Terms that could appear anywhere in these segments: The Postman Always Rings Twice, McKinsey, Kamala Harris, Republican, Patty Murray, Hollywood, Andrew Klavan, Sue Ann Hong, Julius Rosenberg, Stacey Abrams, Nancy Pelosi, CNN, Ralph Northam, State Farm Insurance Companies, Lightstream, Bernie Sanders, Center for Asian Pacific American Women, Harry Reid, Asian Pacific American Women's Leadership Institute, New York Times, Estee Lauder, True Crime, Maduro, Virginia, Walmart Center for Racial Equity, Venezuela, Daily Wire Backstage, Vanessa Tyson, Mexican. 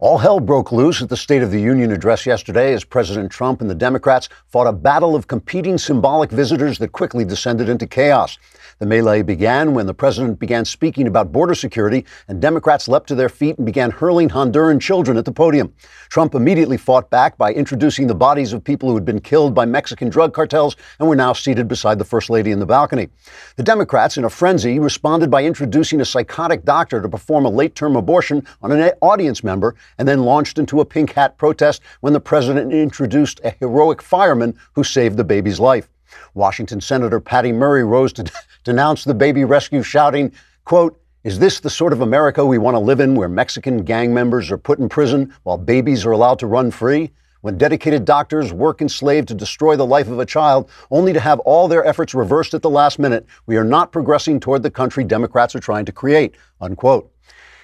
All hell broke loose at the State of the Union address yesterday as President Trump and the Democrats fought a battle of competing symbolic visitors that quickly descended into chaos. The melee began when the president began speaking about border security, and Democrats leapt to their feet and began hurling Honduran children at the podium. Trump immediately fought back by introducing the bodies of people who had been killed by Mexican drug cartels and were now seated beside the First Lady in the balcony. The Democrats, in a frenzy, responded by introducing a psychotic doctor to perform a late-term abortion on an audience member, and then launched into a pink hat protest when the president introduced a heroic fireman who saved the baby's life. Washington Senator Patty Murray rose to denounce the baby rescue, shouting, quote, "Is this the sort of America we want to live in, where Mexican gang members are put in prison while babies are allowed to run free? When dedicated doctors work enslaved to destroy the life of a child, only to have all their efforts reversed at the last minute, we are not progressing toward the country Democrats are trying to create," unquote.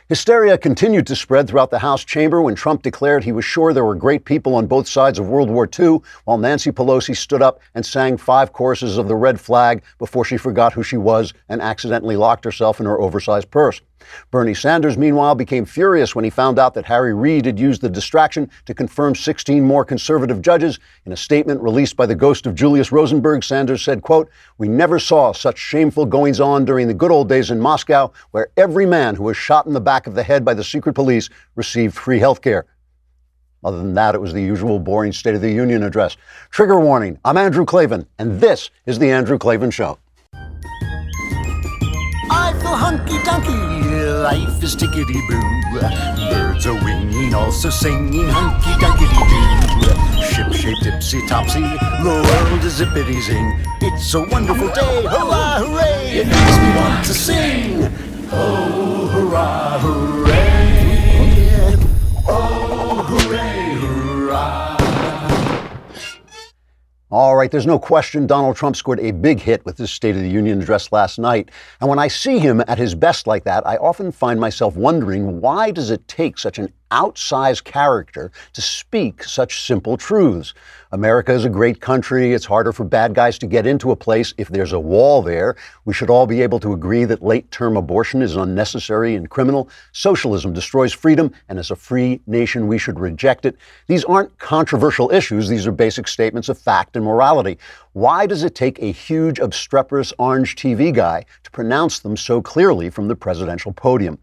Hysteria continued to spread throughout the House chamber when Trump declared he was sure there were great people on both sides of World War II, while Nancy Pelosi stood up and sang 5 choruses of the Red Flag before she forgot who she was and accidentally locked herself in her oversized purse. Bernie Sanders, meanwhile, became furious when he found out that Harry Reid had used the distraction to confirm 16 more conservative judges. In a statement released by the ghost of Julius Rosenberg, Sanders said, quote, "We never saw such shameful goings-on during the good old days in Moscow, where every man who was shot in the back of the head by the secret police received free health care." Other than that, it was the usual boring State of the Union address. Trigger warning, I'm Andrew Klavan, and this is The Andrew Klavan Show. I feel hunky-dunky, life is tickety-boo. Birds are winging, also singing hunky-dunky-doo. Ship-shaped, dipsy-topsy, the world is zippity-zing. It's a wonderful day, hurrah, hooray! It makes me want to sing. Oh, hurrah, hooray. Oh, hooray, hurrah. All right, there's no question Donald Trump scored a big hit with his State of the Union address last night. And when I see him at his best like that, I often find myself wondering, why does it take such an outsized character to speak such simple truths? America is a great country. It's harder for bad guys to get into a place if there's a wall there. We should all be able to agree that late-term abortion is unnecessary and criminal. Socialism destroys freedom, and as a free nation, we should reject it. These aren't controversial issues. These are basic statements of fact and morality. Why does it take a huge, obstreperous orange TV guy to pronounce them so clearly from the presidential podium?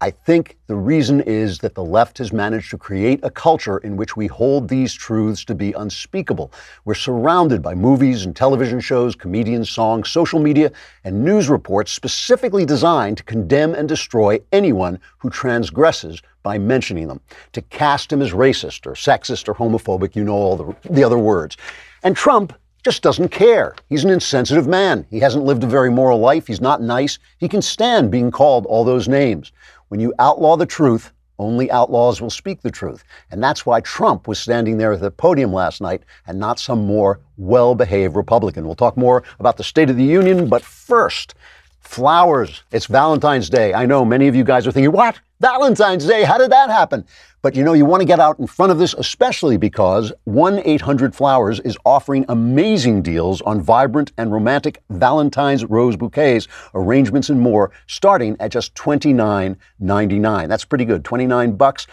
I think the reason is that the left has managed to create a culture in which we hold these truths to be unspeakable. We're surrounded by movies and television shows, comedians, songs, social media, and news reports specifically designed to condemn and destroy anyone who transgresses by mentioning them, to cast him as racist or sexist or homophobic, you know, all the other words. And Trump just doesn't care. He's an insensitive man. He hasn't lived a very moral life. He's not nice. He can stand being called all those names. When you outlaw the truth, only outlaws will speak the truth. And that's why Trump was standing there at the podium last night and not some more well-behaved Republican. We'll talk more about the State of the Union, but first, flowers. It's Valentine's Day. I know many of you guys are thinking, what? Valentine's Day? How did that happen? But you know, you want to get out in front of this, especially because 1-800-Flowers is offering amazing deals on vibrant and romantic Valentine's rose bouquets, arrangements, and more, starting at just $29.99. That's pretty good, $29.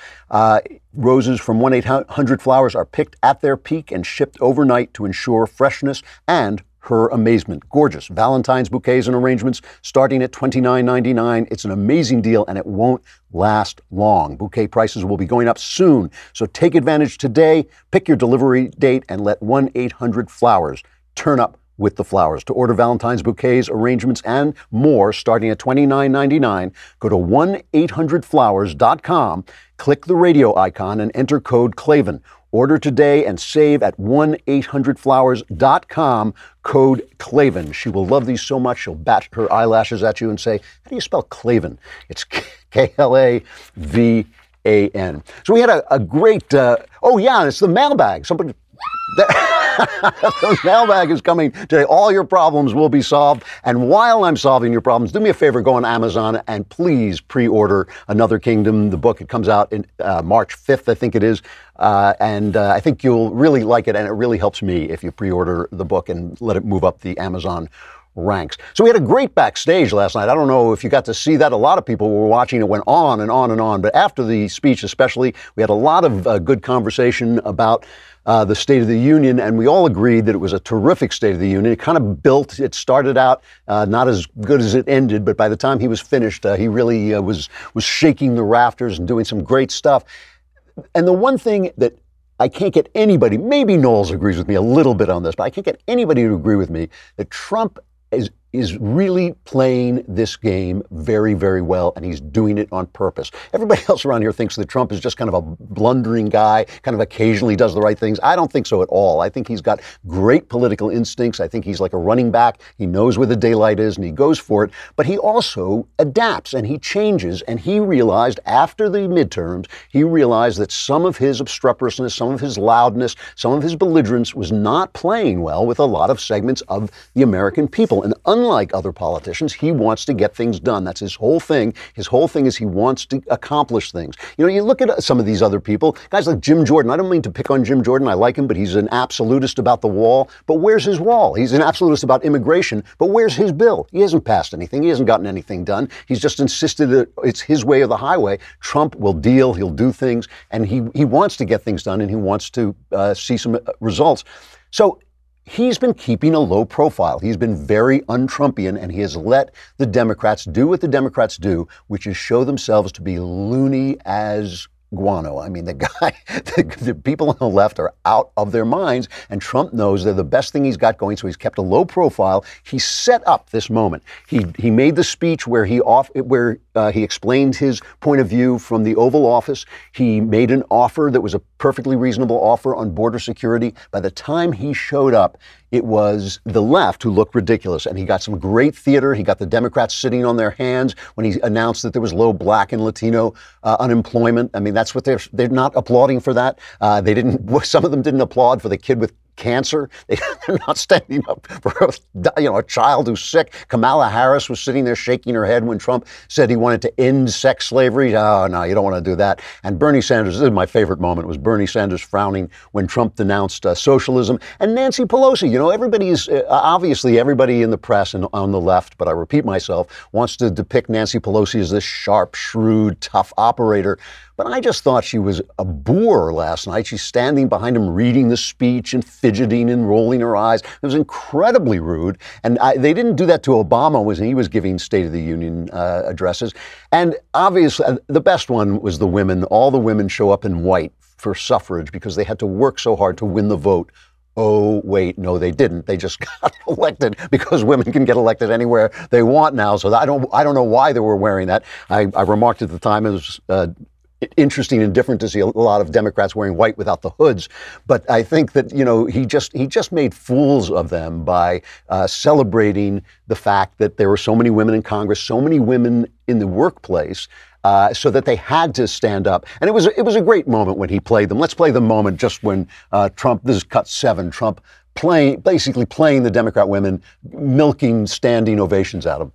Roses from 1-800-Flowers are picked at their peak and shipped overnight to ensure freshness and her amazement. Gorgeous Valentine's bouquets and arrangements starting at $29.99. It's an amazing deal, and it won't last long. Bouquet prices will be going up soon, so take advantage today. Pick your delivery date and let 1-800-Flowers turn up with the flowers. To order Valentine's bouquets, arrangements, and more starting at $29.99, go to 1-800-Flowers.com, click the radio icon, and enter code Klavan. Order today and save at 1-800-Flowers.com, code Klavan. She will love these so much, she'll bat her eyelashes at you and say, how do you spell Klavan? It's Klavan. So we had a great, it's the mailbag. Somebody... The mailbag is coming today. All your problems will be solved. And while I'm solving your problems, do me a favor, go on Amazon and please pre-order Another Kingdom, the book. It comes out in March 5th, I think it is. And I think you'll really like it. And it really helps me if you pre-order the book and let it move up the Amazon ranks. So we had a great backstage last night. I don't know if you got to see that. A lot of people were watching. It went on and on and on. But after the speech especially, we had a lot of good conversation about the State of the Union, and we all agreed that it was a terrific State of the Union. It kind of built, it started out not as good as it ended, but by the time he was finished, he really was shaking the rafters and doing some great stuff. And the one thing that I can't get anybody, maybe Knowles agrees with me a little bit on this, but I can't get anybody to agree with me that Trump is really playing this game very, very well, and he's doing it on purpose. Everybody else around here thinks that Trump is just kind of a blundering guy, kind of occasionally does the right things. I don't think so at all. I think he's got great political instincts. I think he's like a running back. He knows where the daylight is, and he goes for it. But he also adapts, and he changes, and he realized after the midterms, he realized that some of his obstreperousness, some of his loudness, some of his belligerence was not playing well with a lot of segments of the American people. And unlike other politicians, he wants to get things done. That's his whole thing. His whole thing is he wants to accomplish things. You know, you look at some of these other people, guys like Jim Jordan. I don't mean to pick on Jim Jordan. I like him, but he's an absolutist about the wall. But where's his wall? He's an absolutist about immigration, but where's his bill? He hasn't passed anything. He hasn't gotten anything done. He's just insisted that it's his way or the highway. Trump will deal. He'll do things. And he wants to get things done, and he wants to see some results. So he's been keeping a low profile. He's been very un-Trumpian, and he has let the Democrats do what the Democrats do, which is show themselves to be loony as guano. I mean, the people on the left are out of their minds, and Trump knows they're the best thing he's got going, so he's kept a low profile. He set up this moment. He made the speech where he explained his point of view from the Oval Office. He made an offer that was a perfectly reasonable offer on border security. By the time he showed up, it was the left who looked ridiculous, and he got some great theater. He got the Democrats sitting on their hands when he announced that there was low black and Latino unemployment. I mean, that's what they're not applauding for that. They didn't. Some of them didn't applaud for the kid with cancer. They're not standing up for a child who's sick. Kamala Harris was sitting there shaking her head when Trump said he wanted to end sex slavery. Oh, no, you don't want to do that. And Bernie Sanders, this is my favorite moment, was Bernie Sanders frowning when Trump denounced socialism. And Nancy Pelosi, you know, everybody in the press and on the left, but I repeat myself, wants to depict Nancy Pelosi as this sharp, shrewd, tough operator. But I just thought she was a boor last night. She's standing behind him reading the speech and fidgeting and rolling her eyes. It was incredibly rude. And they didn't do that to Obama when he was giving State of the Union addresses. And obviously, the best one was the women. All the women show up in white for suffrage because they had to work so hard to win the vote. Oh, wait, no, they didn't. They just got elected because women can get elected anywhere they want now. So I don't know why they were wearing that. I remarked at the time it was interesting and different to see a lot of Democrats wearing white without the hoods, but I think that, you know, he just made fools of them by celebrating the fact that there were so many women in Congress, so many women in the workplace, so that they had to stand up. And it was a great moment when he played them. Let's play the moment just when Trump. This is cut 7. Trump basically playing the Democrat women, milking standing ovations out of them.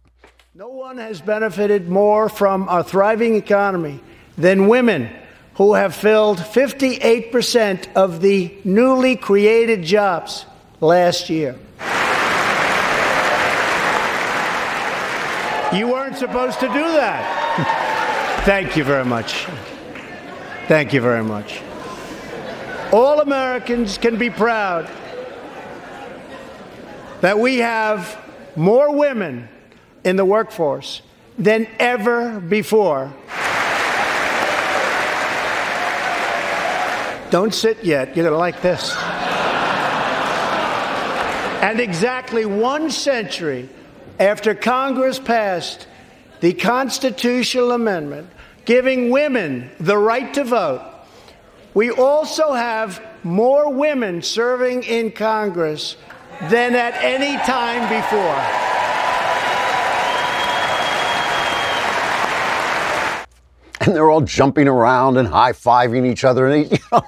No one has benefited more from our thriving economy than women, who have filled 58% of the newly created jobs last year. You weren't supposed to do that. Thank you very much. Thank you very much. All Americans can be proud that we have more women in the workforce than ever before. Don't sit yet. You're going to like this. And exactly one century after Congress passed the constitutional amendment giving women the right to vote, we also have more women serving in Congress than at any time before. and they're all jumping around and high-fiving each other. And they, you know,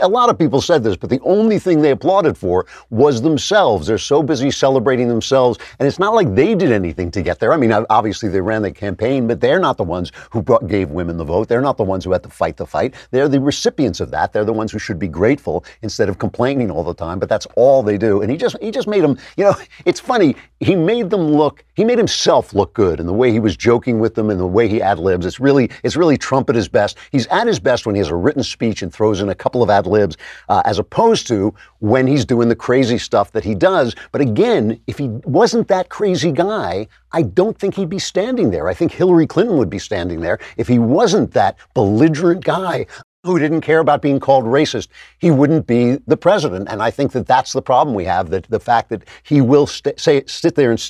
a lot of people said this, but the only thing they applauded for was themselves. They're so busy celebrating themselves, and it's not like they did anything to get there. I mean, obviously they ran the campaign, but they're not the ones who gave women the vote. They're not the ones who had to fight the fight. They're the recipients of that. They're the ones who should be grateful instead of complaining all the time. But that's all they do. And he just made them, you know, it's funny. He made them look, he made himself look good in the way he was joking with them and the way he ad-libs. It's really Trump at his best. He's at his best when he has a written speech and throws in a couple of ad-libs, as opposed to when he's doing the crazy stuff that he does. But again, if he wasn't that crazy guy, I don't think he'd be standing there. I think Hillary Clinton would be standing there if he wasn't that belligerent guy who didn't care about being called racist. He wouldn't be the president. And I think that that's the problem we have, that the fact that he will stand there and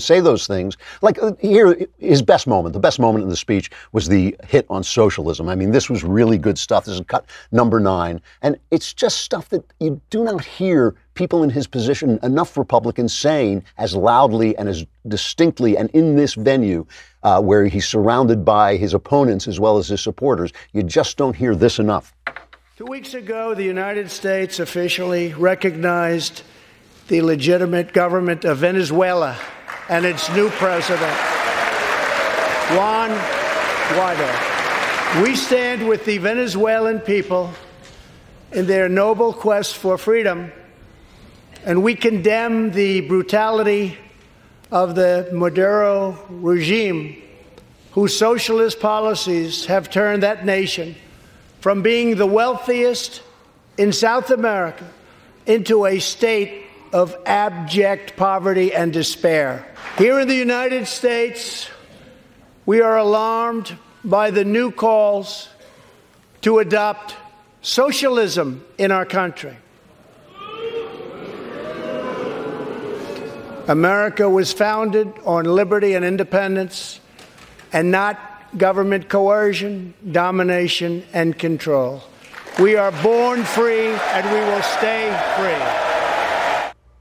say those things. Like, here, his best moment, the best moment in the speech was the hit on socialism. I mean, this was really good stuff. This is cut number 9. And it's just stuff that you do not hear people in his position, enough Republicans, saying as loudly and as distinctly, and in this venue where he's surrounded by his opponents as well as his supporters. You just don't hear this enough. 2 weeks ago, the United States officially recognized the legitimate government of Venezuela and its new president, Juan Guaido. We stand with the Venezuelan people in their noble quest for freedom, and we condemn the brutality of the Maduro regime, whose socialist policies have turned that nation from being the wealthiest in South America into a state of abject poverty and despair. Here in the United States, we are alarmed by the new calls to adopt socialism in our country. America was founded on liberty and independence, and not government coercion, domination, and control. We are born free, and we will stay free.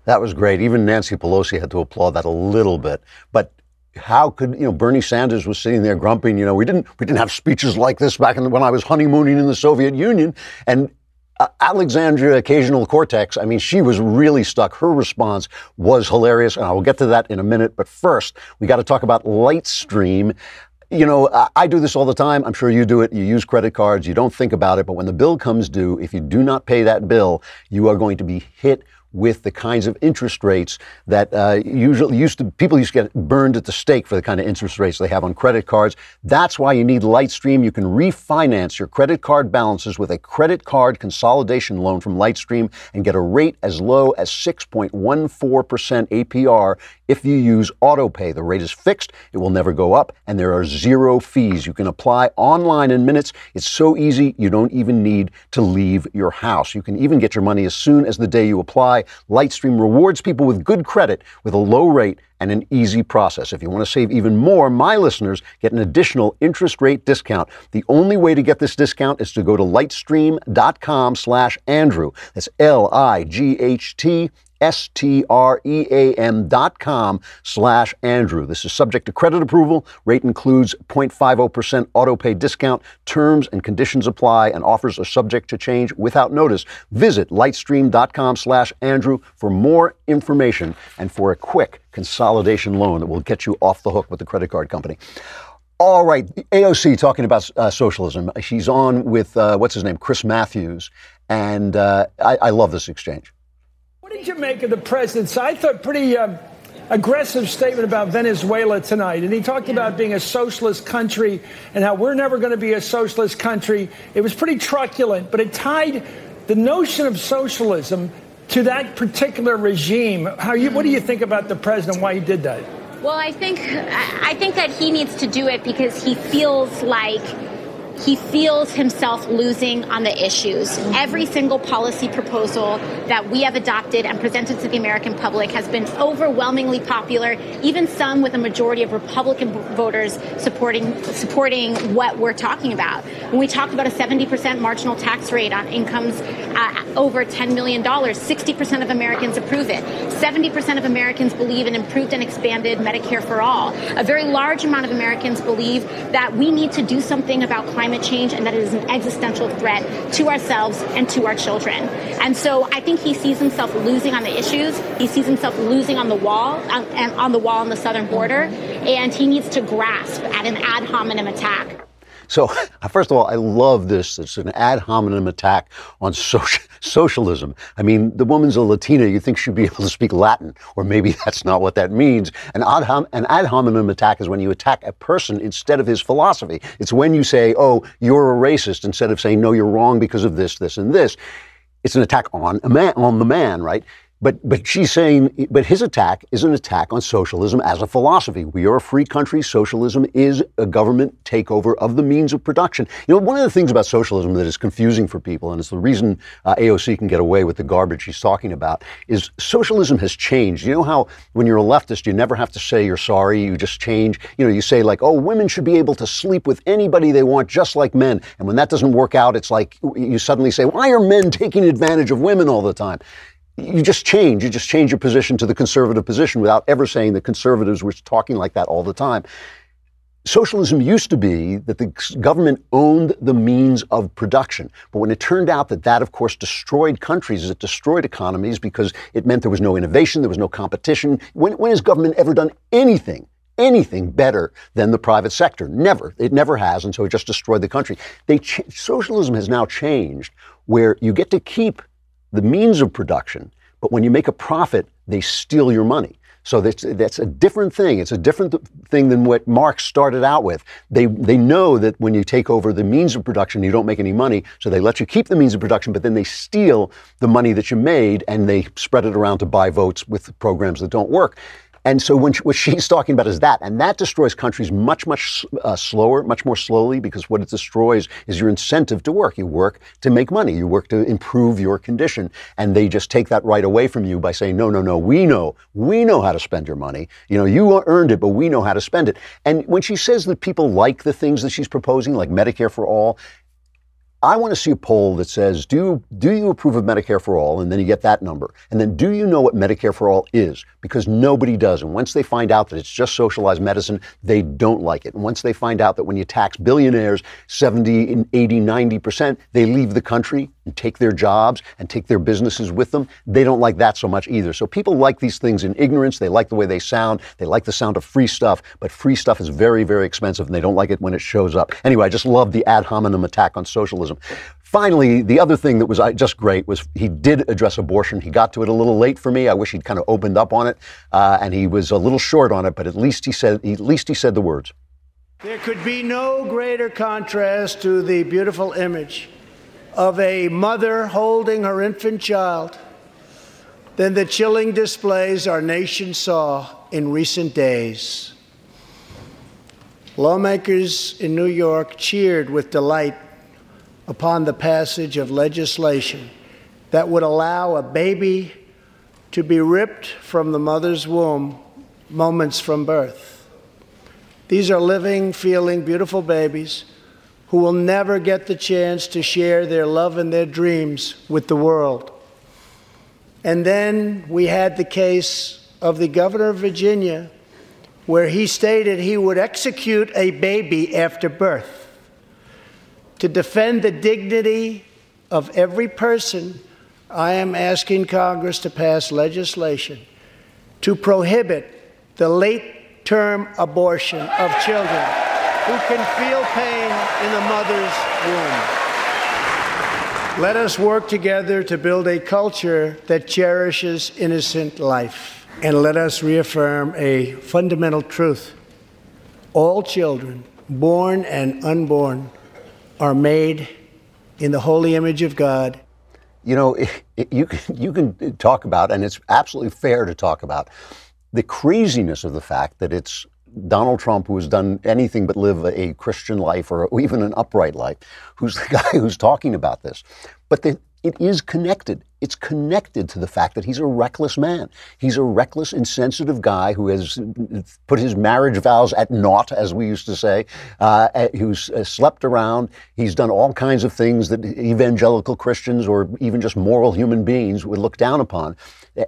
That was great. Even Nancy Pelosi had to applaud that a little bit. But how could, you know, Bernie Sanders was sitting there grumping, you know, we didn't have speeches like this back when I was honeymooning in the Soviet Union. And Alexandria Occasional Cortex, I mean, she was really stuck. Her response was hilarious, and I will get to that in a minute. But first, we got to talk about Lightstream. You know, I do this all the time. I'm sure you do it. You use credit cards. You don't think about it. But when the bill comes due, if you do not pay that bill, you are going to be hit with the kinds of interest rates that people used to get burned at the stake for the kind of interest rates they have on credit cards. That's why you need Lightstream. You can refinance your credit card balances with a credit card consolidation loan from Lightstream and get a rate as low as 6.14% APR if you use AutoPay. The rate is fixed, it will never go up, and there are zero fees. You can apply online in minutes. It's so easy, you don't even need to leave your house. You can even get your money as soon as the day you apply. Lightstream rewards people with good credit with a low rate and an easy process. If you want to save even more, my listeners get an additional interest rate discount. The only way to get this discount is to go to lightstream.com/Andrew. That's lightstream.com/Andrew. This is subject to credit approval. Rate includes 0.50% auto pay discount. Terms and conditions apply, and offers are subject to change without notice. Visit lightstream.com/Andrew for more information and for a quick consolidation loan that will get you off the hook with the credit card company. All right, AOC talking about socialism. She's on with, what's his name, Chris Matthews. And I love this exchange. What did you make of the president's, I thought, pretty aggressive statement about Venezuela tonight? And he talked about being a socialist country and how we're never going to be a socialist country. It was pretty truculent, but it tied the notion of socialism to that particular regime. What do you think about the president, why he did that? Well, I think that he needs to do it because he feels like He feels himself losing on the issues. Every single policy proposal that we have adopted and presented to the American public has been overwhelmingly popular, even some with a majority of Republican voters supporting what we're talking about. When we talked about a 70% marginal tax rate on incomes over $10 million, 60% of Americans approve it. 70% of Americans believe in improved and expanded Medicare for all. A very large amount of Americans believe that we need to do something about climate change and that it is an existential threat to ourselves and to our children. And so I think he sees himself losing on the issues. He sees himself losing on the wall and on the wall on the southern border. And he needs to grasp at an ad hominem attack. So, first of all, I love this. It's an ad hominem attack on socialism. I mean, the woman's a Latina. You think she'd be able to speak Latin, or maybe that's not what that means. An ad hominem attack is when you attack a person instead of his philosophy. It's when you say, oh, you're a racist, instead of saying, no, you're wrong because of this, this, and this. It's an attack on a man, on the man, right? But she's saying, but his attack is an attack on socialism as a philosophy. We are a free country. Socialism is a government takeover of the means of production. You know, one of the things about socialism that is confusing for people, and it's the reason AOC can get away with the garbage she's talking about, is socialism has changed. You know how when you're a leftist, you never have to say you're sorry. You just change. You know, you say like, oh, women should be able to sleep with anybody they want, just like men. And when that doesn't work out, it's like you suddenly say, why are men taking advantage of women all the time? You just change. You just change your position to the conservative position without ever saying the conservatives were talking like that all the time. Socialism used to be that the government owned the means of production. But when it turned out that that, of course, destroyed countries, it destroyed economies because it meant there was no innovation, there was no competition. When has government ever done anything better than the private sector? Never. It never has, and so it just destroyed the country. Socialism has now changed where you get to keep the means of production, but when you make a profit, they steal your money. So that's a different thing. It's a different thing than what Marx started out with. They know that when you take over the means of production, you don't make any money, so they let you keep the means of production, but then they steal the money that you made, and they spread it around to buy votes with programs that don't work. And so what she's talking about is that, and that destroys countries much more slowly, because what it destroys is your incentive to work. You work to make money. You work to improve your condition, and they just take that right away from you by saying, no, we know how to spend your money. You know, you earned it, but we know how to spend it. And when she says that people like the things that she's proposing, like Medicare for all, I want to see a poll that says, do you approve of Medicare for all? And then you get that number. And then do you know what Medicare for all is? Because nobody does. And once they find out that it's just socialized medicine, they don't like it. And once they find out that when you tax billionaires 70, 80, 90%, they leave the country and take their jobs and take their businesses with them, they don't like that so much either. So people like these things in ignorance. They like the way they sound. They like the sound of free stuff. But free stuff is very, very expensive, and they don't like it when it shows up. Anyway, I just love the ad hominem attack on socialism. Finally, the other thing that was just great was he did address abortion. He got to it a little late for me. I wish he'd kind of opened up on it, and he was a little short on it. But at least he said the words. There could be no greater contrast to the beautiful image of a mother holding her infant child than the chilling displays our nation saw in recent days. Lawmakers in New York cheered with delight upon the passage of legislation that would allow a baby to be ripped from the mother's womb moments from birth. These are living, feeling, beautiful babies who will never get the chance to share their love and their dreams with the world. And then we had the case of the governor of Virginia, where he stated he would execute a baby after birth. To defend the dignity of every person, I am asking Congress to pass legislation to prohibit the late-term abortion of children who can feel pain in the mother's womb. Let us work together to build a culture that cherishes innocent life. And let us reaffirm a fundamental truth. All children, born and unborn, are made in the holy image of God. You know, you can talk about, and it's absolutely fair to talk about, the craziness of the fact that it's Donald Trump, who has done anything but live a Christian life or even an upright life, who's the guy who's talking about this. But it is connected. It's connected to the fact that he's a reckless man. He's a reckless, insensitive guy who has put his marriage vows at naught, as we used to say, who's slept around. He's done all kinds of things that evangelical Christians or even just moral human beings would look down upon.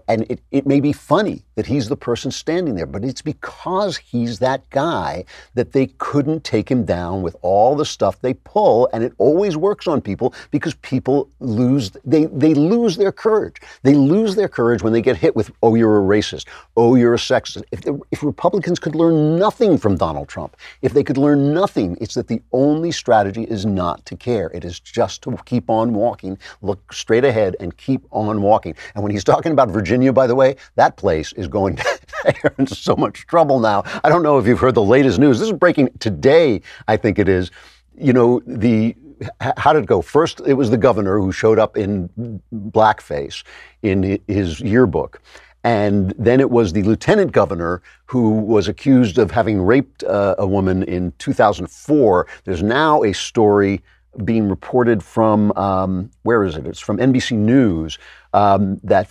And it may be funny that he's the person standing there, but it's because he's that guy that they couldn't take him down with all the stuff they pull, and it always works on people because people lose, they lose their courage. They lose their courage when they get hit with, oh, you're a racist, oh, you're a sexist. If Republicans could learn nothing from Donald Trump, if they could learn nothing, it's that the only strategy is not to care. It is just to keep on walking, look straight ahead, and keep on walking. And when he's talking about Virginia, by the way, that place is going in so much trouble now. I don't know if you've heard the latest news. This is breaking today, I think it is. You know, how did it go? First, it was the governor who showed up in blackface in his yearbook. And then it was the lieutenant governor who was accused of having raped a woman in 2004. There's now a story being reported from, where is it? It's from NBC News, that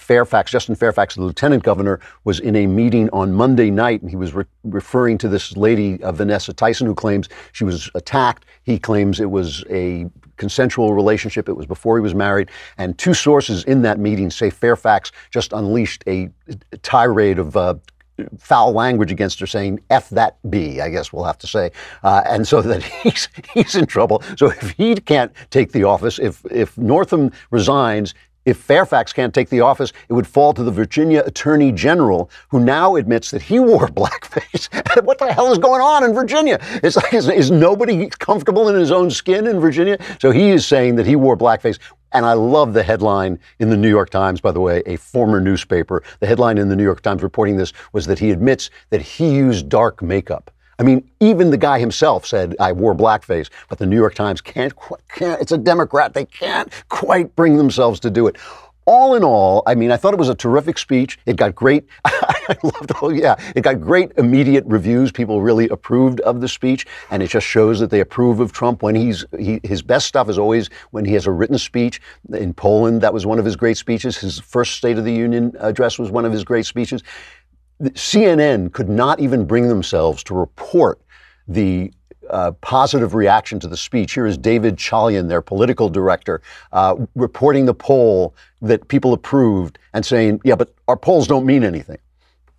Justin Fairfax, the lieutenant governor, was in a meeting on Monday night, and he was referring to this lady, Vanessa Tyson, who claims she was attacked. He claims it was a consensual relationship. It was before he was married. And two sources in that meeting say Fairfax just unleashed a tirade of foul language against her, saying "F that B," I guess we'll have to say, and so that he's in trouble. So if he can't take the office, if Northam resigns, if Fairfax can't take the office, it would fall to the Virginia Attorney General, who now admits that he wore blackface. What the hell is going on in Virginia? It's like, is nobody comfortable in his own skin in Virginia? So he is saying that he wore blackface. And I love the headline in the New York Times, by the way, a former newspaper. The headline in the New York Times reporting this was that he admits that he used dark makeup. I mean, even the guy himself said, I wore blackface, but the New York Times can't, it's a Democrat, they can't quite bring themselves to do it. All in all, I mean, I thought it was a terrific speech. It got great. I loved it. Oh, yeah. It got great immediate reviews. People really approved of the speech, and it just shows that they approve of Trump when his best stuff is always when he has a written speech. In Poland, that was one of his great speeches. His first State of the Union address was one of his great speeches. CNN could not even bring themselves to report the positive reaction to the speech. Here is David Chalian, their political director, reporting the poll that people approved and saying, yeah, but our polls don't mean anything.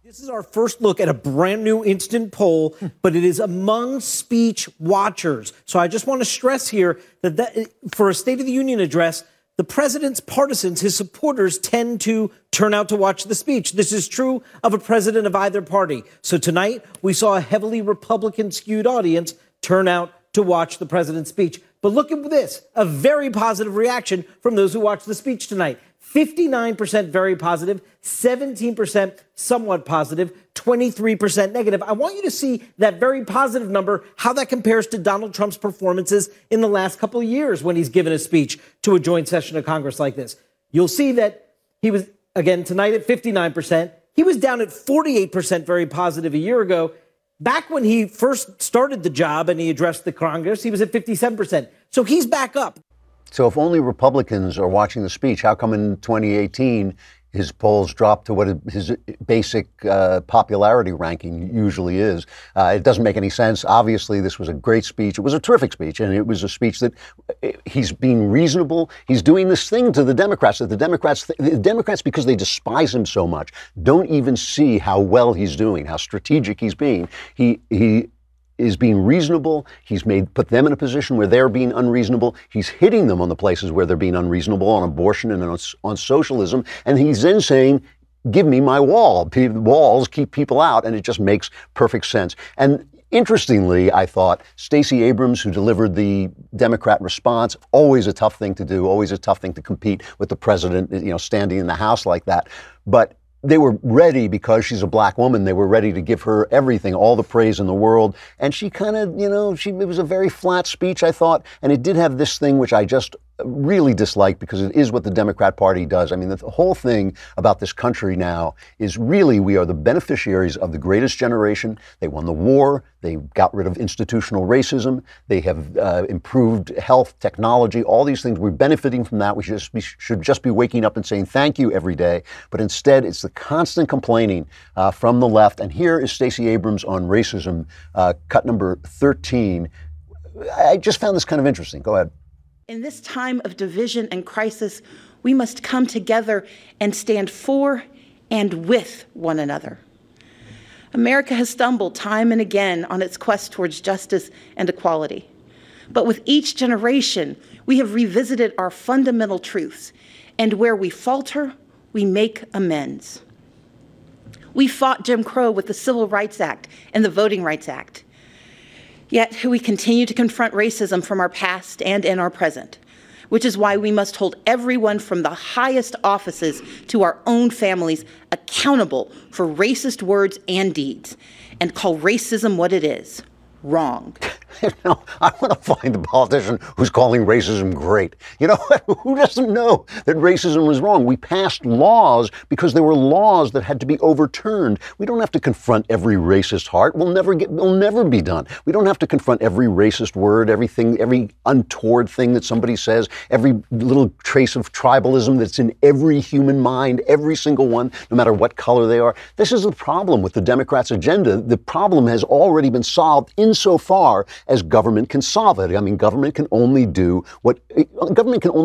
This is our first look at a brand new instant poll, but it is among speech watchers. So I just want to stress here that for a State of the Union address, the president's partisans, his supporters, tend to turn out to watch the speech. This is true of a president of either party. So tonight, we saw a heavily Republican-skewed audience turn out to watch the president's speech. But look at this, a very positive reaction from those who watched the speech tonight. 59% very positive, 17% somewhat positive, 23% negative. I want you to see that very positive number, how that compares to Donald Trump's performances in the last couple of years when he's given a speech to a joint session of Congress like this. You'll see that he was, again, tonight at 59%. He was down at 48% very positive a year ago. Back when he first started the job and he addressed the Congress, he was at 57%. So he's back up. So if only Republicans are watching the speech, how come in 2018 his polls dropped to what his basic popularity ranking usually is? It doesn't make any sense. Obviously, this was a great speech. It was a terrific speech, and it was a speech that he's being reasonable. He's doing this thing to the Democrats, that the Democrats, because they despise him so much, don't even see how well he's doing, how strategic he's being. He is being reasonable. He's put them in a position where they're being unreasonable. He's hitting them on the places where they're being unreasonable, on abortion and on socialism. And he's then saying, give me my wall. Walls keep people out. And it just makes perfect sense. And interestingly, I thought, Stacey Abrams, who delivered the Democrat response, always a tough thing to do, always a tough thing to compete with the president, you know, standing in the House like that. But they were ready, because she's a black woman, they were ready to give her everything, all the praise in the world. And she kind of, you know, it was a very flat speech, I thought. And it did have this thing, which I just really dislike because it is what the Democrat Party does. I mean, the whole thing about this country now is really we are the beneficiaries of the greatest generation. They won the war. They got rid of institutional racism. They have improved health, technology, all these things. We're benefiting from that. We should just be waking up and saying thank you every day. But instead, it's the constant complaining from the left. And here is Stacey Abrams on racism, cut number 13. I just found this kind of interesting. Go ahead. In this time of division and crisis, we must come together and stand for and with one another. America has stumbled time and again on its quest towards justice and equality. But with each generation, we have revisited our fundamental truths, and where we falter, we make amends. We fought Jim Crow with the Civil Rights Act and the Voting Rights Act. Yet we continue to confront racism from our past and in our present, which is why we must hold everyone from the highest offices to our own families accountable for racist words and deeds, and call racism what it is, wrong. You know, I want to find the politician who's calling racism great. You know, who doesn't know that racism was wrong? We passed laws because there were laws that had to be overturned. We don't have to confront every racist heart. We'll never be done. We don't have to confront every racist word, everything, every untoward thing that somebody says, every little trace of tribalism that's in every human mind, every single one, no matter what color they are. This is the problem with the Democrats' agenda. The problem has already been solved insofar as government can solve it. I mean, government can only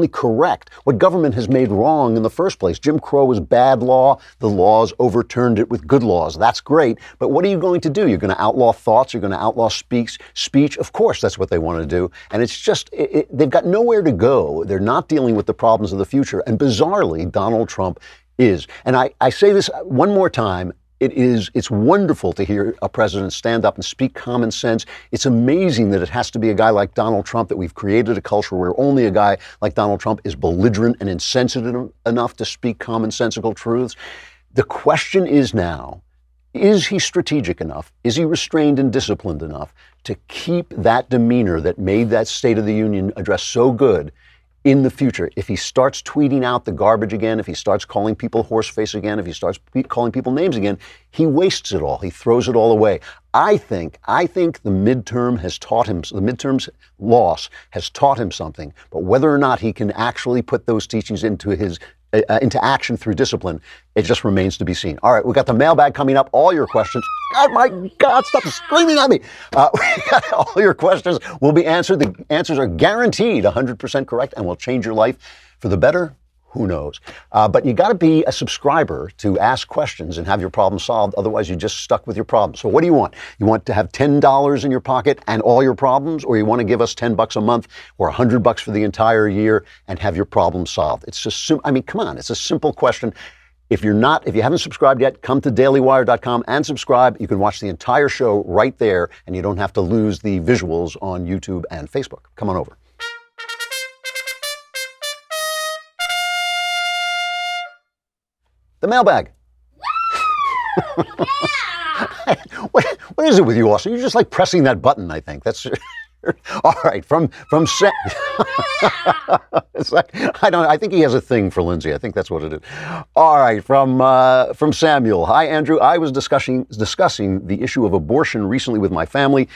correct what government has made wrong in the first place. Jim Crow was bad law. The laws overturned it with good laws. That's great. But what are you going to do? You're going to outlaw thoughts. You're going to outlaw speech. Of course, that's what they want to do. And it's just, they've got nowhere to go. They're not dealing with the problems of the future. And bizarrely, Donald Trump is. And I say this one more time. It's wonderful to hear a president stand up and speak common sense. It's amazing that it has to be a guy like Donald Trump, that we've created a culture where only a guy like Donald Trump is belligerent and insensitive enough to speak commonsensical truths. The question is now, is he strategic enough? Is he restrained and disciplined enough to keep that demeanor that made that State of the Union address so good in the future? If he starts tweeting out the garbage again, if he starts calling people horseface again, if he starts calling people names again, he wastes it all. He throws it all away. I think the midterms loss has taught him something, but whether or not he can actually put those teachings into action through discipline, it just remains to be seen. All right, we got the mailbag coming up. All your questions. God, my God, stop screaming at me. All your questions will be answered. The answers are guaranteed 100% correct and will change your life for the better. Who knows? But you got to be a subscriber to ask questions and have your problem solved. Otherwise, you're just stuck with your problem. So what do you want? You want to have $10 in your pocket and all your problems, or you want to give us $10 a month or $100 for the entire year and have your problem solved? It's just, come on, it's a simple question. If you haven't subscribed yet, come to dailywire.com and subscribe. You can watch the entire show right there, and you don't have to lose the visuals on YouTube and Facebook. Come on over. The mailbag. Woo! Yeah! What is it with you, Austin? You're just like pressing that button, I think. That's all right. From Sam. It's like, I think he has a thing for Lindsay. I think that's what it is. All right. From Samuel. Hi, Andrew. I was discussing the issue of abortion recently with my family,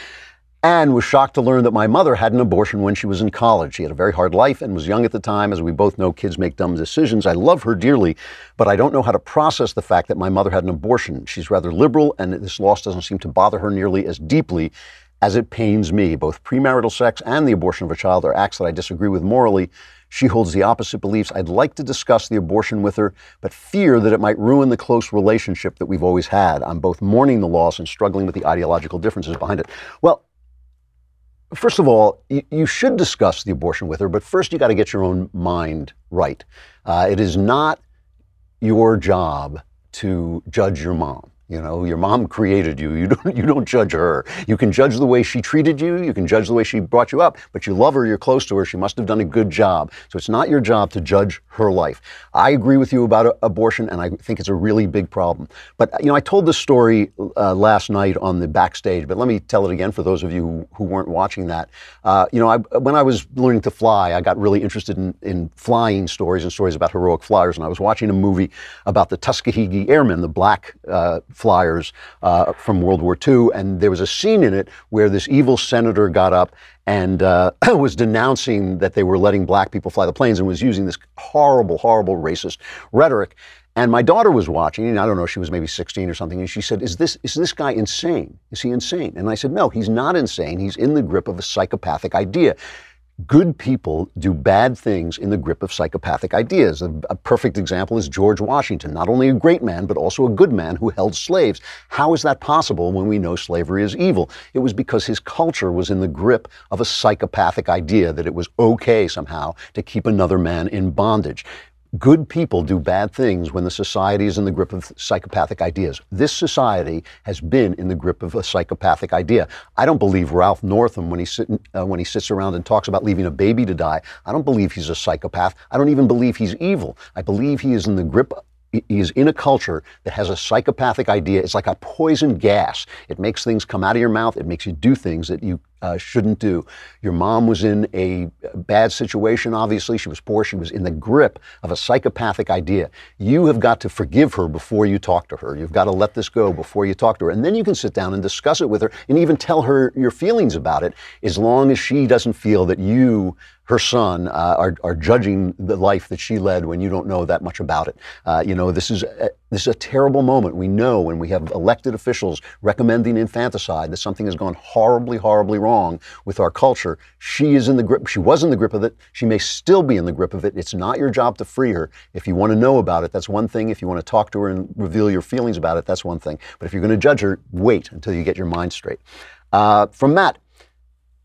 and was shocked to learn that my mother had an abortion when she was in college. She had a very hard life and was young at the time. As we both know, kids make dumb decisions. I love her dearly, but I don't know how to process the fact that my mother had an abortion. She's rather liberal, and this loss doesn't seem to bother her nearly as deeply as it pains me. Both premarital sex and the abortion of a child are acts that I disagree with morally. She holds the opposite beliefs. I'd like to discuss the abortion with her, but fear that it might ruin the close relationship that we've always had. I'm both mourning the loss and struggling with the ideological differences behind it. Well, first of all, you should discuss the abortion with her, but first you got to get your own mind right. It is not your job to judge your mom. You know, your mom created you. You don't judge her. You can judge the way she treated you. You can judge the way she brought you up, but you love her. You're close to her. She must have done a good job. So it's not your job to judge her life. I agree with you about abortion, and I think it's a really big problem. But, you know, I told this story last night on the backstage, but let me tell it again for those of you who weren't watching that. You know, when I was learning to fly, I got really interested in flying stories and stories about heroic flyers, and I was watching a movie about the Tuskegee Airmen, the black flyers from World War II, and there was a scene in it where this evil senator got up and was denouncing that they were letting black people fly the planes and was using this horrible, horrible racist rhetoric. And my daughter was watching, and I don't know, she was maybe 16 or something, and she said, is this guy insane? Is he insane? And I said, no, he's not insane. He's in the grip of a psychopathic idea. Good people do bad things in the grip of psychopathic ideas. A perfect example is George Washington, not only a great man, but also a good man who held slaves. How is that possible when we know slavery is evil? It was because his culture was in the grip of a psychopathic idea that it was okay somehow to keep another man in bondage. Good people do bad things when the society is in the grip of psychopathic ideas. This society has been in the grip of a psychopathic idea. I don't believe Ralph Northam when he sits around and talks about leaving a baby to die. I don't believe he's a psychopath. I don't even believe he's evil. I believe he is in the grip. He is in a culture that has a psychopathic idea. It's like a poison gas. It makes things come out of your mouth. It makes you do things that you shouldn't do. Your mom was in a bad situation, obviously. She was poor. She was in the grip of a psychopathic idea. You have got to forgive her before you talk to her. You've got to let this go before you talk to her. And then you can sit down and discuss it with her and even tell her your feelings about it, as long as she doesn't feel that you, her son, are judging the life that she led when you don't know that much about it. You know, this is a terrible moment. We know when we have elected officials recommending infanticide that something has gone horribly, horribly wrong with our culture. She is in the grip. She was in the grip of it. She may still be in the grip of it. It's not your job to free her. If you want to know about it, that's one thing. If you want to talk to her and reveal your feelings about it, that's one thing. But if you're going to judge her, wait until you get your mind straight. From Matt.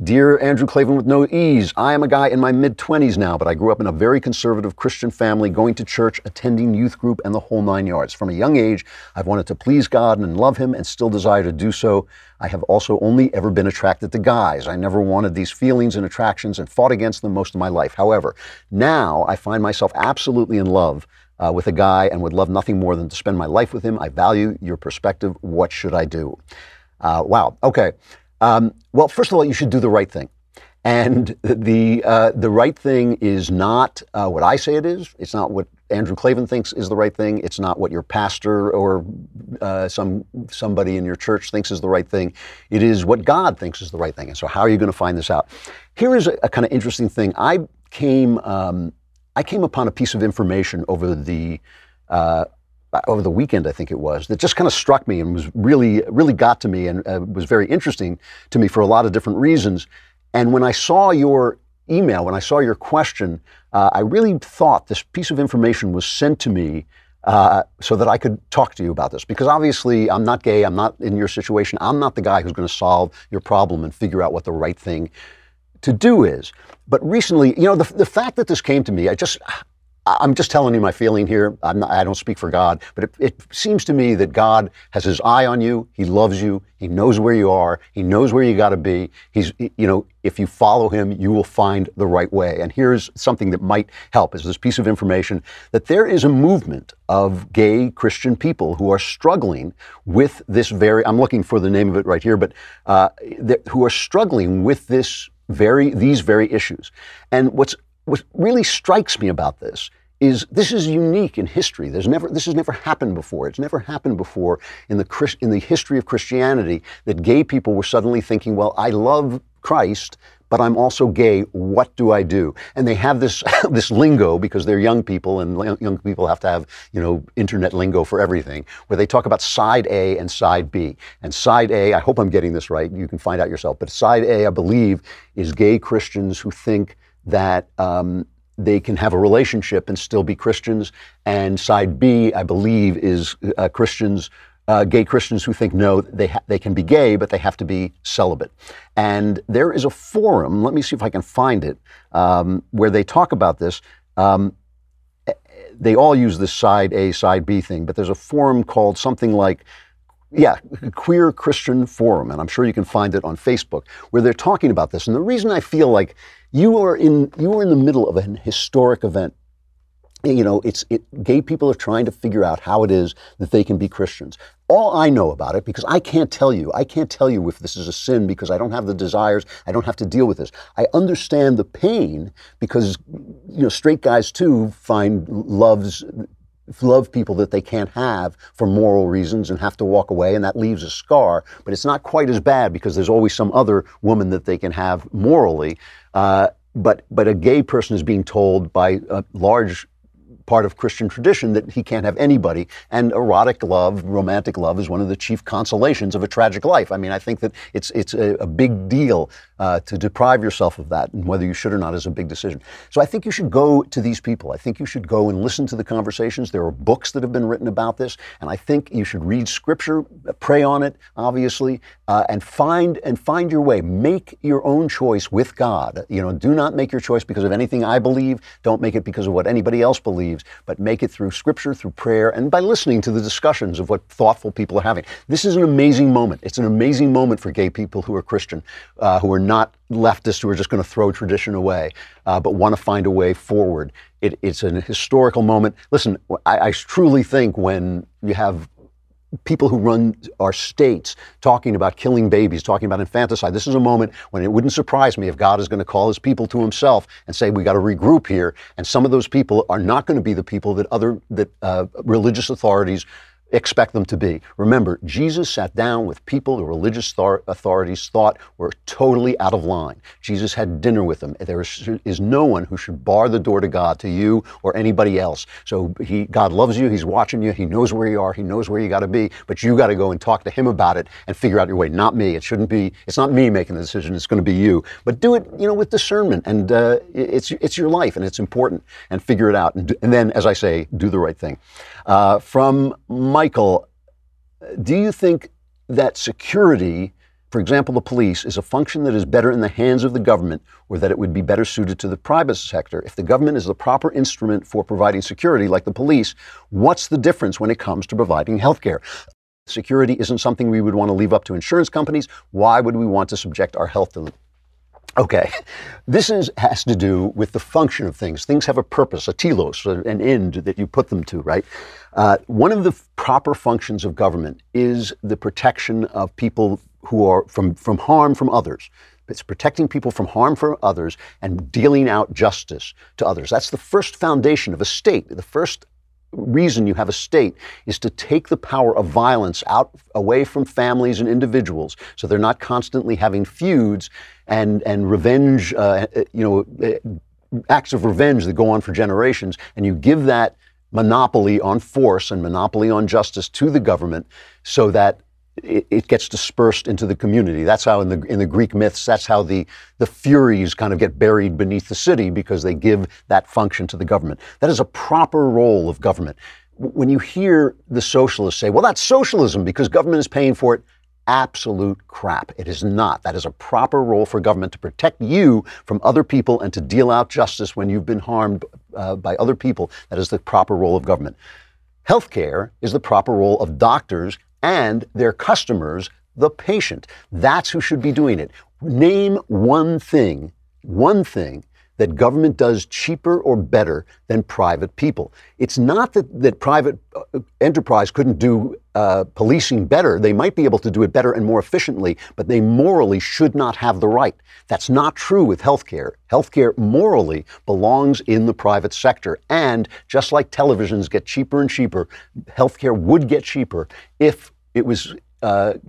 Dear Andrew Klavan with no ease, I am a guy in my mid-20s now, but I grew up in a very conservative Christian family, going to church, attending youth group, and the whole nine yards. From a young age, I've wanted to please God and love him and still desire to do so. I have also only ever been attracted to guys. I never wanted these feelings and attractions and fought against them most of my life. However, now I find myself absolutely in love with a guy and would love nothing more than to spend my life with him. I value your perspective. What should I do? Wow. Okay. Well, first of all, you should do the right thing. And the right thing is not what I say it is. It's not what Andrew Klavan thinks is the right thing. It's not what your pastor or somebody in your church thinks is the right thing. It is what God thinks is the right thing. And so how are you going to find this out? Here is a kind of interesting thing. I came upon a piece of information over the weekend, I think it was, that just kind of struck me and was really, really got to me and was very interesting to me for a lot of different reasons. And when I saw your email, when I saw your question, I really thought this piece of information was sent to me so that I could talk to you about this. Because obviously I'm not gay, I'm not in your situation, I'm not the guy who's going to solve your problem and figure out what the right thing to do is. But recently, you know, the fact that this came to me, I'm just telling you my feeling here. I don't speak for God, but it seems to me that God has his eye on you. He loves you. He knows where you are. He knows where you got to be. If you follow him, you will find the right way. And here's something that might help, is this piece of information that there is a movement of gay Christian people who are struggling with this I'm looking for the name of it right here, but who are struggling with these very issues. And what really strikes me about this is unique in history. This has never happened before. It's never happened before in the history of Christianity that gay people were suddenly thinking, well, I love Christ, but I'm also gay. What do I do? And they have this this lingo, because they're young people, and young people have to have, you know, internet lingo for everything, where they talk about side A and side B. And side A, I hope I'm getting this right. You can find out yourself. But side A, I believe, is gay Christians who think that they can have a relationship and still be Christians. And side B, I believe, is gay Christians who think, no, they can be gay, but they have to be celibate. And there is a forum, let me see if I can find it, where they talk about this. They all use this side A, side B thing, but there's a forum called something like, Queer Christian Forum, and I'm sure you can find it on Facebook, where they're talking about this. And the reason I feel like you are in the middle of an historic event you know, gay people are trying to figure out how it is that they can be Christians. All I know about it, because I can't tell you if this is a sin, because I don't have the desires, I don't have to deal with this. I understand the pain because, you know, straight guys too find love people that they can't have for moral reasons and have to walk away, and that leaves a scar. But it's not quite as bad because there's always some other woman that they can have morally. But a gay person is being told by a large part of Christian tradition that he can't have anybody, and erotic love, romantic love, is one of the chief consolations of a tragic life. I mean, I think that it's a big deal to deprive yourself of that, and whether you should or not is a big decision. So I think you should go to these people. I think you should go and listen to the conversations. There are books that have been written about this, and I think you should read scripture, pray on it, obviously, and find your way. Make your own choice with God. You know, do not make your choice because of anything I believe. Don't make it because of what anybody else believes, but make it through scripture, through prayer, and by listening to the discussions of what thoughtful people are having. This is an amazing moment. It's an amazing moment for gay people who are Christian, who are not leftists, who are just going to throw tradition away, but want to find a way forward. It's an historical moment. Listen, I truly think when you have people who run our states talking about killing babies, talking about infanticide, this is a moment when it wouldn't surprise me if God is going to call his people to himself and say, we got to regroup here. And some of those people are not going to be the people that religious authorities expect them to be. Remember, Jesus sat down with people the religious authorities thought were totally out of line. Jesus had dinner with them. There is no one who should bar the door to God, to you or anybody else. So God loves you. He's watching you. He knows where you are. He knows where you got to be, but you got to go and talk to him about it and figure out your way. Not me. It's not me making the decision. It's going to be you, but do it, you know, with discernment, and it's your life and it's important, and figure it out. And then, as I say, do the right thing. From Michael, do you think that security, for example, the police, is a function that is better in the hands of the government, or that it would be better suited to the private sector? If the government is the proper instrument for providing security, like the police, what's the difference when it comes to providing health care? Security isn't something we would want to leave up to insurance companies. Why would we want to subject our health to them? Okay, this has to do with the function of things. Things have a purpose, a telos, an end that you put them to, right? One of the proper functions of government is the protection of people who are from harm from others. It's protecting people from harm from others and dealing out justice to others. That's the first foundation of a state. The first reason you have a state is to take the power of violence away from families and individuals, so they're not constantly having feuds and revenge, acts of revenge that go on for generations, and you give that monopoly on force and monopoly on justice to the government so that it gets dispersed into the community. That's how in the Greek myths, that's how the Furies kind of get buried beneath the city, because they give that function to the government. That is a proper role of government. When you hear the socialists say, well, that's socialism because government is paying for it, absolute crap. It is not. That is a proper role for government, to protect you from other people and to deal out justice when you've been harmed by other people. That is the proper role of government. Healthcare is the proper role of doctors and their customers, the patient. That's who should be doing it. Name one thing that government does cheaper or better than private people. It's not that private enterprise couldn't do policing better. They might be able to do it better and more efficiently, but they morally should not have the right. That's not true with healthcare. Healthcare morally belongs in the private sector. And just like televisions get cheaper and cheaper, healthcare would get cheaper if it was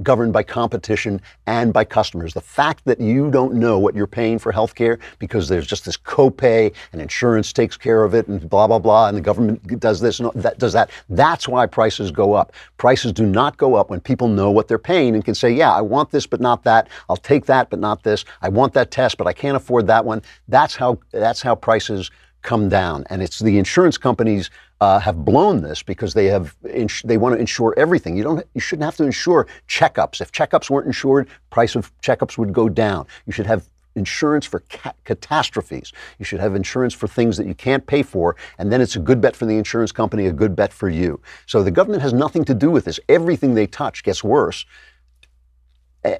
governed by competition and by customers. The fact that you don't know what you're paying for healthcare because there's just this copay and insurance takes care of it and blah, blah, blah, and the government does this and that does that. That's why prices go up. Prices do not go up when people know what they're paying and can say, yeah, I want this, but not that. I'll take that, but not this. I want that test, but I can't afford that one. That's how prices come down. And it's the insurance companies have blown this, because they want to insure everything. You shouldn't have to insure checkups. If checkups weren't insured, price of checkups would go down. You should have insurance for catastrophes. You should have insurance for things that you can't pay for, and then it's a good bet for the insurance company, a good bet for you. So the government has nothing to do with this. Everything they touch gets worse.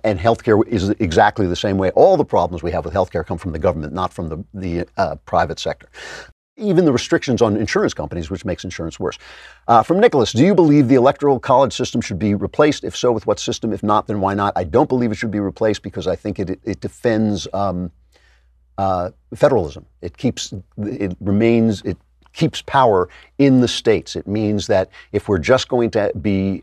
And healthcare is exactly the same way. All the problems we have with healthcare come from the government, not from the private sector. even the restrictions on insurance companies, which makes insurance worse. From Nicholas, do you believe the electoral college system should be replaced? If so, with what system? If not, then why not? I don't believe it should be replaced because I think it defends federalism. It keeps power in the states. It means that if we're just going to be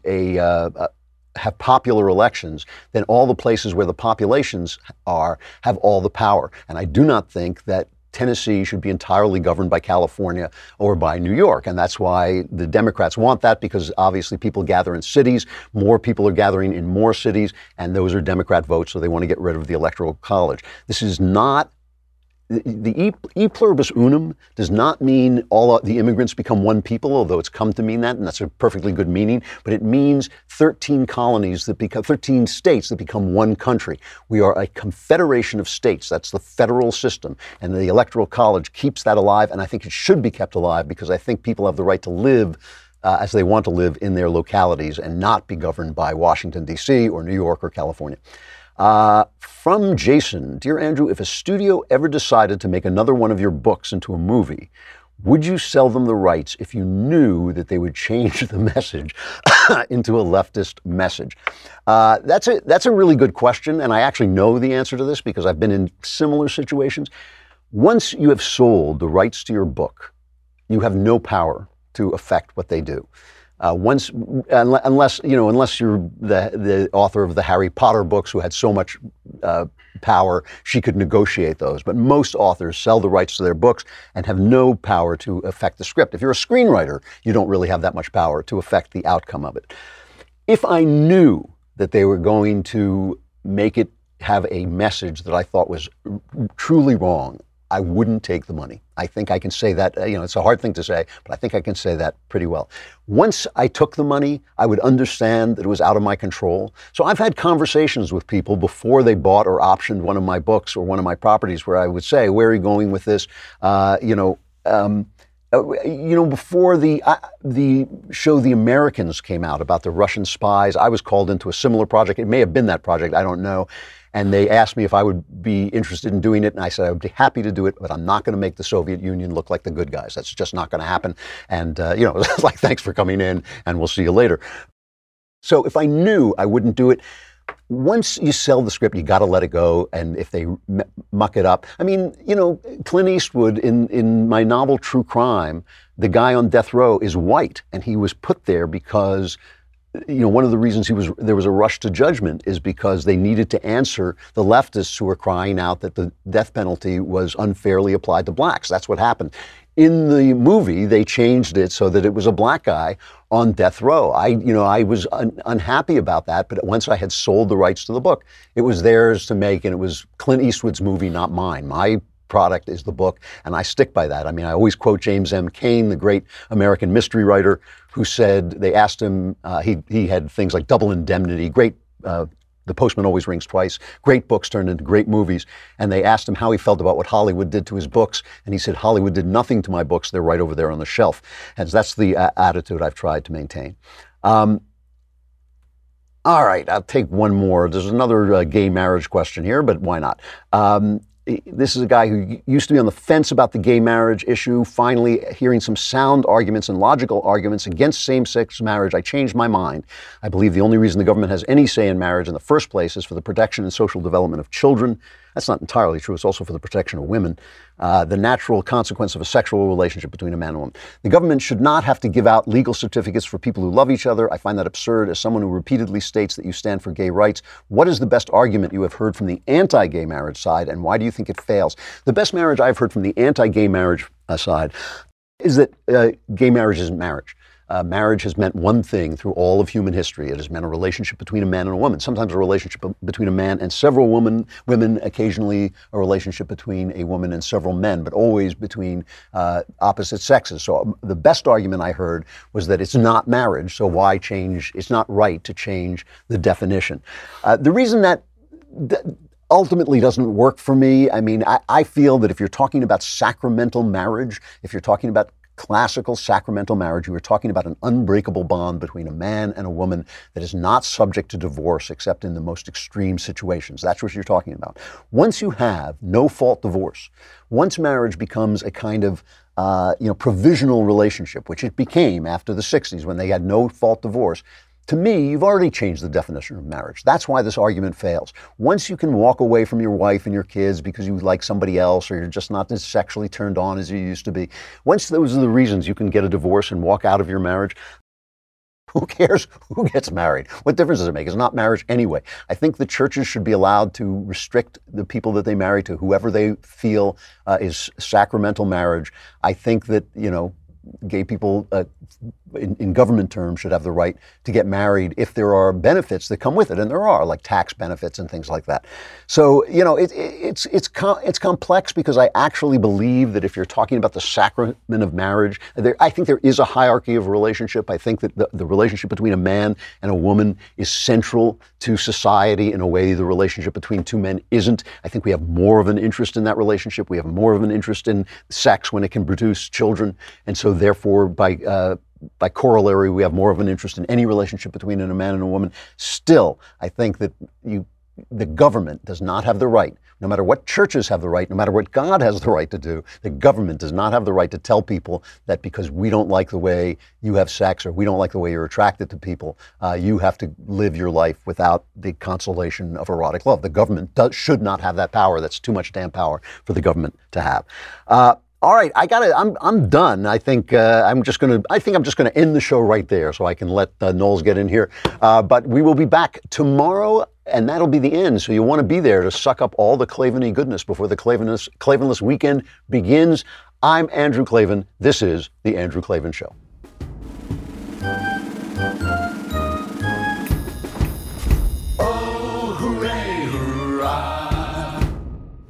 have popular elections, then all the places where the populations are have all the power. And I do not think that Tennessee should be entirely governed by California or by New York. And that's why the Democrats want that, because obviously people gather in cities, more people are gathering in more cities, and those are Democrat votes, so they want to get rid of the Electoral College. This is not the e pluribus unum does not mean all the immigrants become one people, although it's come to mean that, and that's a perfectly good meaning, but it means 13 colonies that become 13 states that become one country. We are a confederation of states. That's the federal system, and the Electoral College keeps that alive, and I think it should be kept alive because I think people have the right to live as they want to live in their localities and not be governed by Washington, D.C. or New York or California. From Jason, dear Andrew, if a studio ever decided to make another one of your books into a movie, would you sell them the rights if you knew that they would change the message into a leftist message? That's a really good question, and I actually know the answer to this because I've been in similar situations. Once you have sold the rights to your book, you have no power to affect what they do. Unless you're the author of the Harry Potter books, who had so much power, she could negotiate those. But most authors sell the rights to their books and have no power to affect the script. If you're a screenwriter, you don't really have that much power to affect the outcome of it. If I knew that they were going to make it have a message that I thought was truly wrong, I wouldn't take the money. I think I can say that, it's a hard thing to say, but I think I can say that pretty well. Once I took the money, I would understand that it was out of my control. So I've had conversations with people before they bought or optioned one of my books or one of my properties where I would say, where are you going with this? Before the show The Americans came out about the Russian spies, I was called into a similar project. It may have been that project, I don't know. And they asked me if I would be interested in doing it, and I said I would be happy to do it, but I'm not going to make the Soviet Union look like the good guys. That's just not going to happen. And, it's like, thanks for coming in, and we'll see you later. So if I knew, I wouldn't do it. Once you sell the script, you got to let it go. And if they muck it up, Clint Eastwood in my novel True Crime, the guy on death row is white, and he was put there because one of the reasons there was a rush to judgment is because they needed to answer the leftists who were crying out that the death penalty was unfairly applied to blacks. That's what happened. In the movie, they changed it so that it was a black guy on death row. I was unhappy about that, but once I had sold the rights to the book, it was theirs to make, and it was Clint Eastwood's movie, not mine. My product is the book, and I stick by that. I mean, I always quote James M. Cain, the great American mystery writer, who said, they asked him, he had things like Double Indemnity, great, The Postman Always Rings Twice, great books turned into great movies, and they asked him how he felt about what Hollywood did to his books, and he said, Hollywood did nothing to my books, they're right over there on the shelf. And that's the attitude I've tried to maintain. All right, I'll take one more. There's another gay marriage question here, but why not? This is a guy who used to be on the fence about the gay marriage issue. Finally, hearing some sound arguments and logical arguments against same-sex marriage, I changed my mind. I believe the only reason the government has any say in marriage in the first place is for the protection and social development of children. That's not entirely true. It's also for the protection of women, the natural consequence of a sexual relationship between a man and a woman. The government should not have to give out legal certificates for people who love each other. I find that absurd. As someone who repeatedly states that you stand for gay rights, what is the best argument you have heard from the anti-gay marriage side, and why do you think it fails? The best marriage I've heard from the anti-gay marriage side is that gay marriage isn't marriage. Marriage has meant one thing through all of human history. It has meant a relationship between a man and a woman, sometimes a relationship between a man and several women, occasionally a relationship between a woman and several men, but always between opposite sexes. So the best argument I heard was that it's not marriage, so why change? It's not right to change the definition. The reason that ultimately doesn't work for me, I mean, I feel that if you're talking about sacramental marriage, if you're talking about classical sacramental marriage, you were talking about an unbreakable bond between a man and a woman that is not subject to divorce except in the most extreme situations. That's what you're talking about. Once you have no-fault divorce, once marriage becomes a kind of provisional relationship, which it became after the 60s when they had no-fault divorce, to me, you've already changed the definition of marriage. That's why this argument fails. Once you can walk away from your wife and your kids because you like somebody else or you're just not as sexually turned on as you used to be, once those are the reasons you can get a divorce and walk out of your marriage, who cares who gets married? What difference does it make? It's not marriage anyway. I think the churches should be allowed to restrict the people that they marry to whoever they feel is sacramental marriage. I think that, gay people in government terms should have the right to get married if there are benefits that come with it. And there are, like tax benefits and things like that. So, it's complex because I actually believe that if you're talking about the sacrament of marriage, I think there is a hierarchy of relationship. I think that the relationship between a man and a woman is central to society in a way the relationship between two men isn't. I think we have more of an interest in that relationship. We have more of an interest in sex when it can produce children. And so therefore, by corollary, we have more of an interest in any relationship between a man and a woman. Still, I think that the government does not have the right, no matter what churches have the right, no matter what God has the right to do, the government does not have the right to tell people that because we don't like the way you have sex or we don't like the way you're attracted to people, you have to live your life without the consolation of erotic love. The government should not have that power. That's too much damn power for the government to have. All right, I'm done. I think I'm just gonna end the show right there, so I can let Knowles get in here. But we will be back tomorrow, and that'll be the end. So you want to be there to suck up all the Klavan-y goodness before the Klavan-less weekend begins. I'm Andrew Klavan. This is the Andrew Klavan Show.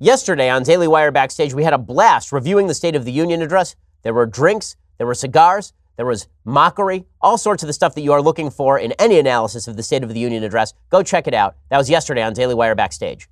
Yesterday on Daily Wire Backstage, we had a blast reviewing the State of the Union address. There were drinks, there were cigars, there was mockery, all sorts of the stuff that you are looking for in any analysis of the State of the Union address. Go check it out. That was yesterday on Daily Wire Backstage.